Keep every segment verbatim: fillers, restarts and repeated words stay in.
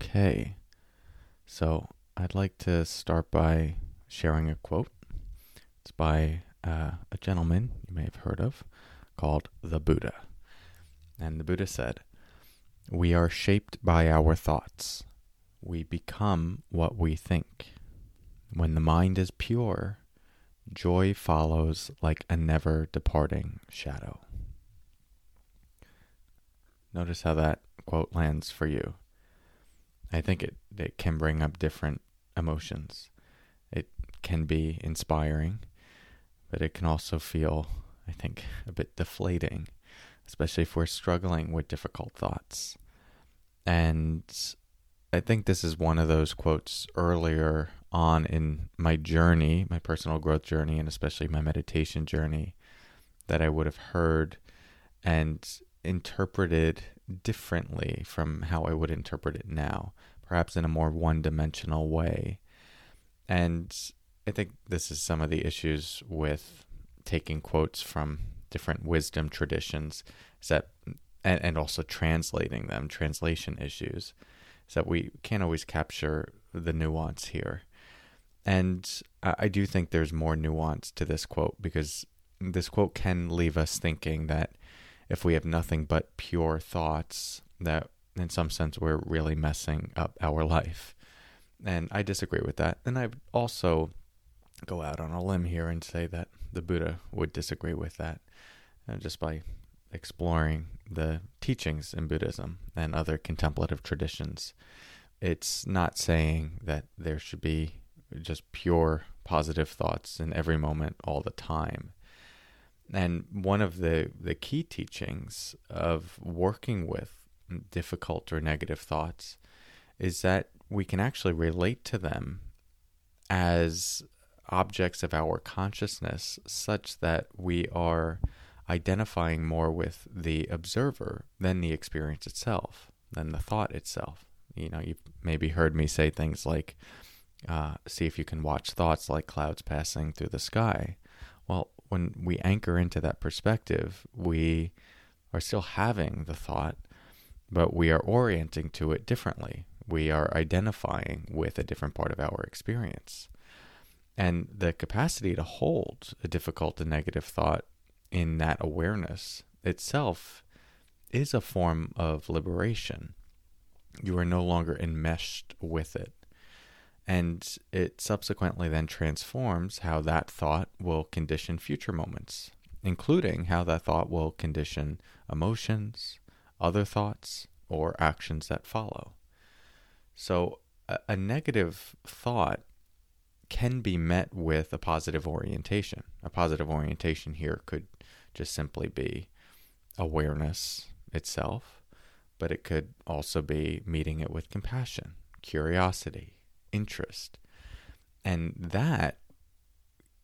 Okay, so I'd like to start by sharing a quote. It's by uh, a gentleman you may have heard of called the Buddha. And the Buddha said, "We are shaped by our thoughts. We become what we think. When the mind is pure, joy follows like a never-departing shadow." Notice how that quote lands for you. I think it, it can bring up different emotions. It can be inspiring, but it can also feel, I think, a bit deflating, especially if we're struggling with difficult thoughts. And I think this is one of those quotes earlier on in my journey, my personal growth journey, and especially my meditation journey, that I would have heard and interpreted differently from how I would interpret it now, perhaps in a more one-dimensional way. And I think this is some of the issues with taking quotes from different wisdom traditions, is that, and, and also translating them, translation issues, is that we can't always capture the nuance here. And I, I do think there's more nuance to this quote, because this quote can leave us thinking that if we have nothing but pure thoughts, that in some sense we're really messing up our life. And I disagree with that. And I would also go out on a limb here and say that the Buddha would disagree with that, uh, just by exploring the teachings in Buddhism and other contemplative traditions. It's not saying that there should be just pure positive thoughts in every moment all the time. And one of the, the key teachings of working with difficult or negative thoughts is that we can actually relate to them as objects of our consciousness, such that we are identifying more with the observer than the experience itself, than the thought itself. You know, you've maybe heard me say things like, uh, see if you can watch thoughts like clouds passing through the sky. Well, when we anchor into that perspective, we are still having the thought, but we are orienting to it differently. We are identifying with a different part of our experience. And the capacity to hold a difficult and negative thought in that awareness itself is a form of liberation. You are no longer enmeshed with it. And it subsequently then transforms how that thought will condition future moments, including how that thought will condition emotions, other thoughts, or actions that follow. So a, a negative thought can be met with a positive orientation. A positive orientation here could just simply be awareness itself, but it could also be meeting it with compassion, curiosity, interest. And that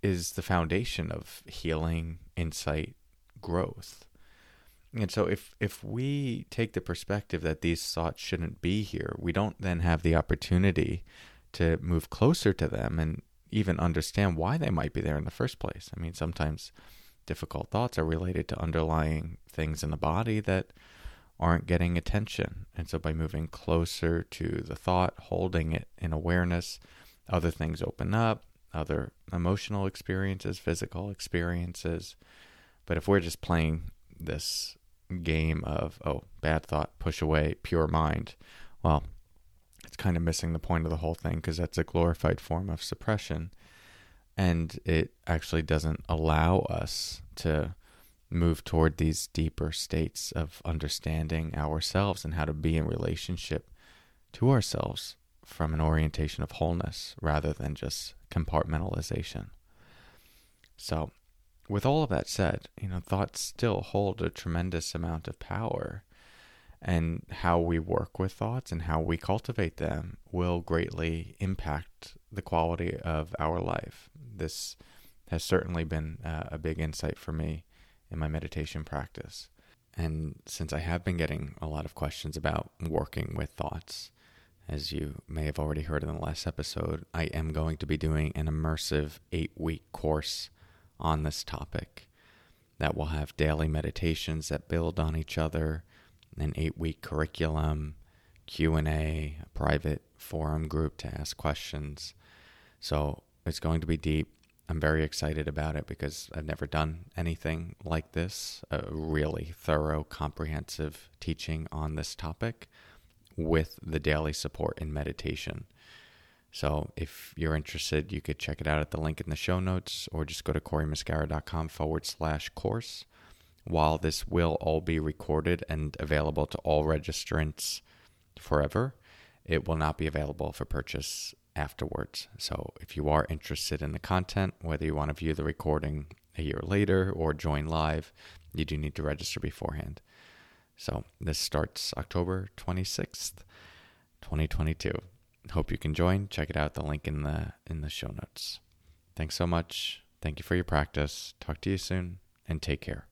is the foundation of healing, insight, growth. And so if if we take the perspective that these thoughts shouldn't be here, we don't then have the opportunity to move closer to them and even understand why they might be there in the first place. I mean, sometimes difficult thoughts are related to underlying things in the body that aren't getting attention. And so by moving closer to the thought, holding it in awareness, other things open up, other emotional experiences, physical experiences. But if we're just playing this game of, oh, bad thought, push away, pure mind, well, it's kind of missing the point of the whole thing, because that's a glorified form of suppression. And it actually doesn't allow us to move toward these deeper states of understanding ourselves and how to be in relationship to ourselves from an orientation of wholeness rather than just compartmentalization. So with all of that said, you know, thoughts still hold a tremendous amount of power, and how we work with thoughts and how we cultivate them will greatly impact the quality of our life. This has certainly been uh, a big insight for me in my meditation practice. And since I have been getting a lot of questions about working with thoughts, as you may have already heard in the last episode, I am going to be doing an immersive eight-week course on this topic that will have daily meditations that build on each other, an eight-week curriculum, Q and A, a private forum group to ask questions. So it's going to be deep. I'm very excited about it because I've never done anything like this, a really thorough, comprehensive teaching on this topic with the daily support in meditation. So if you're interested, you could check it out at the link in the show notes, or just go to CoryMuscara.com forward slash course. While this will all be recorded and available to all registrants forever, it will not be available for purchase afterwards. So if you are interested in the content, whether you want to view the recording a year later or join live, you do need to register beforehand. So this starts October twenty-sixth, twenty twenty-two. Hope you can join. Check it out, the link in the in the show notes. Thanks so much. Thank you for your practice. Talk to you soon, and take care.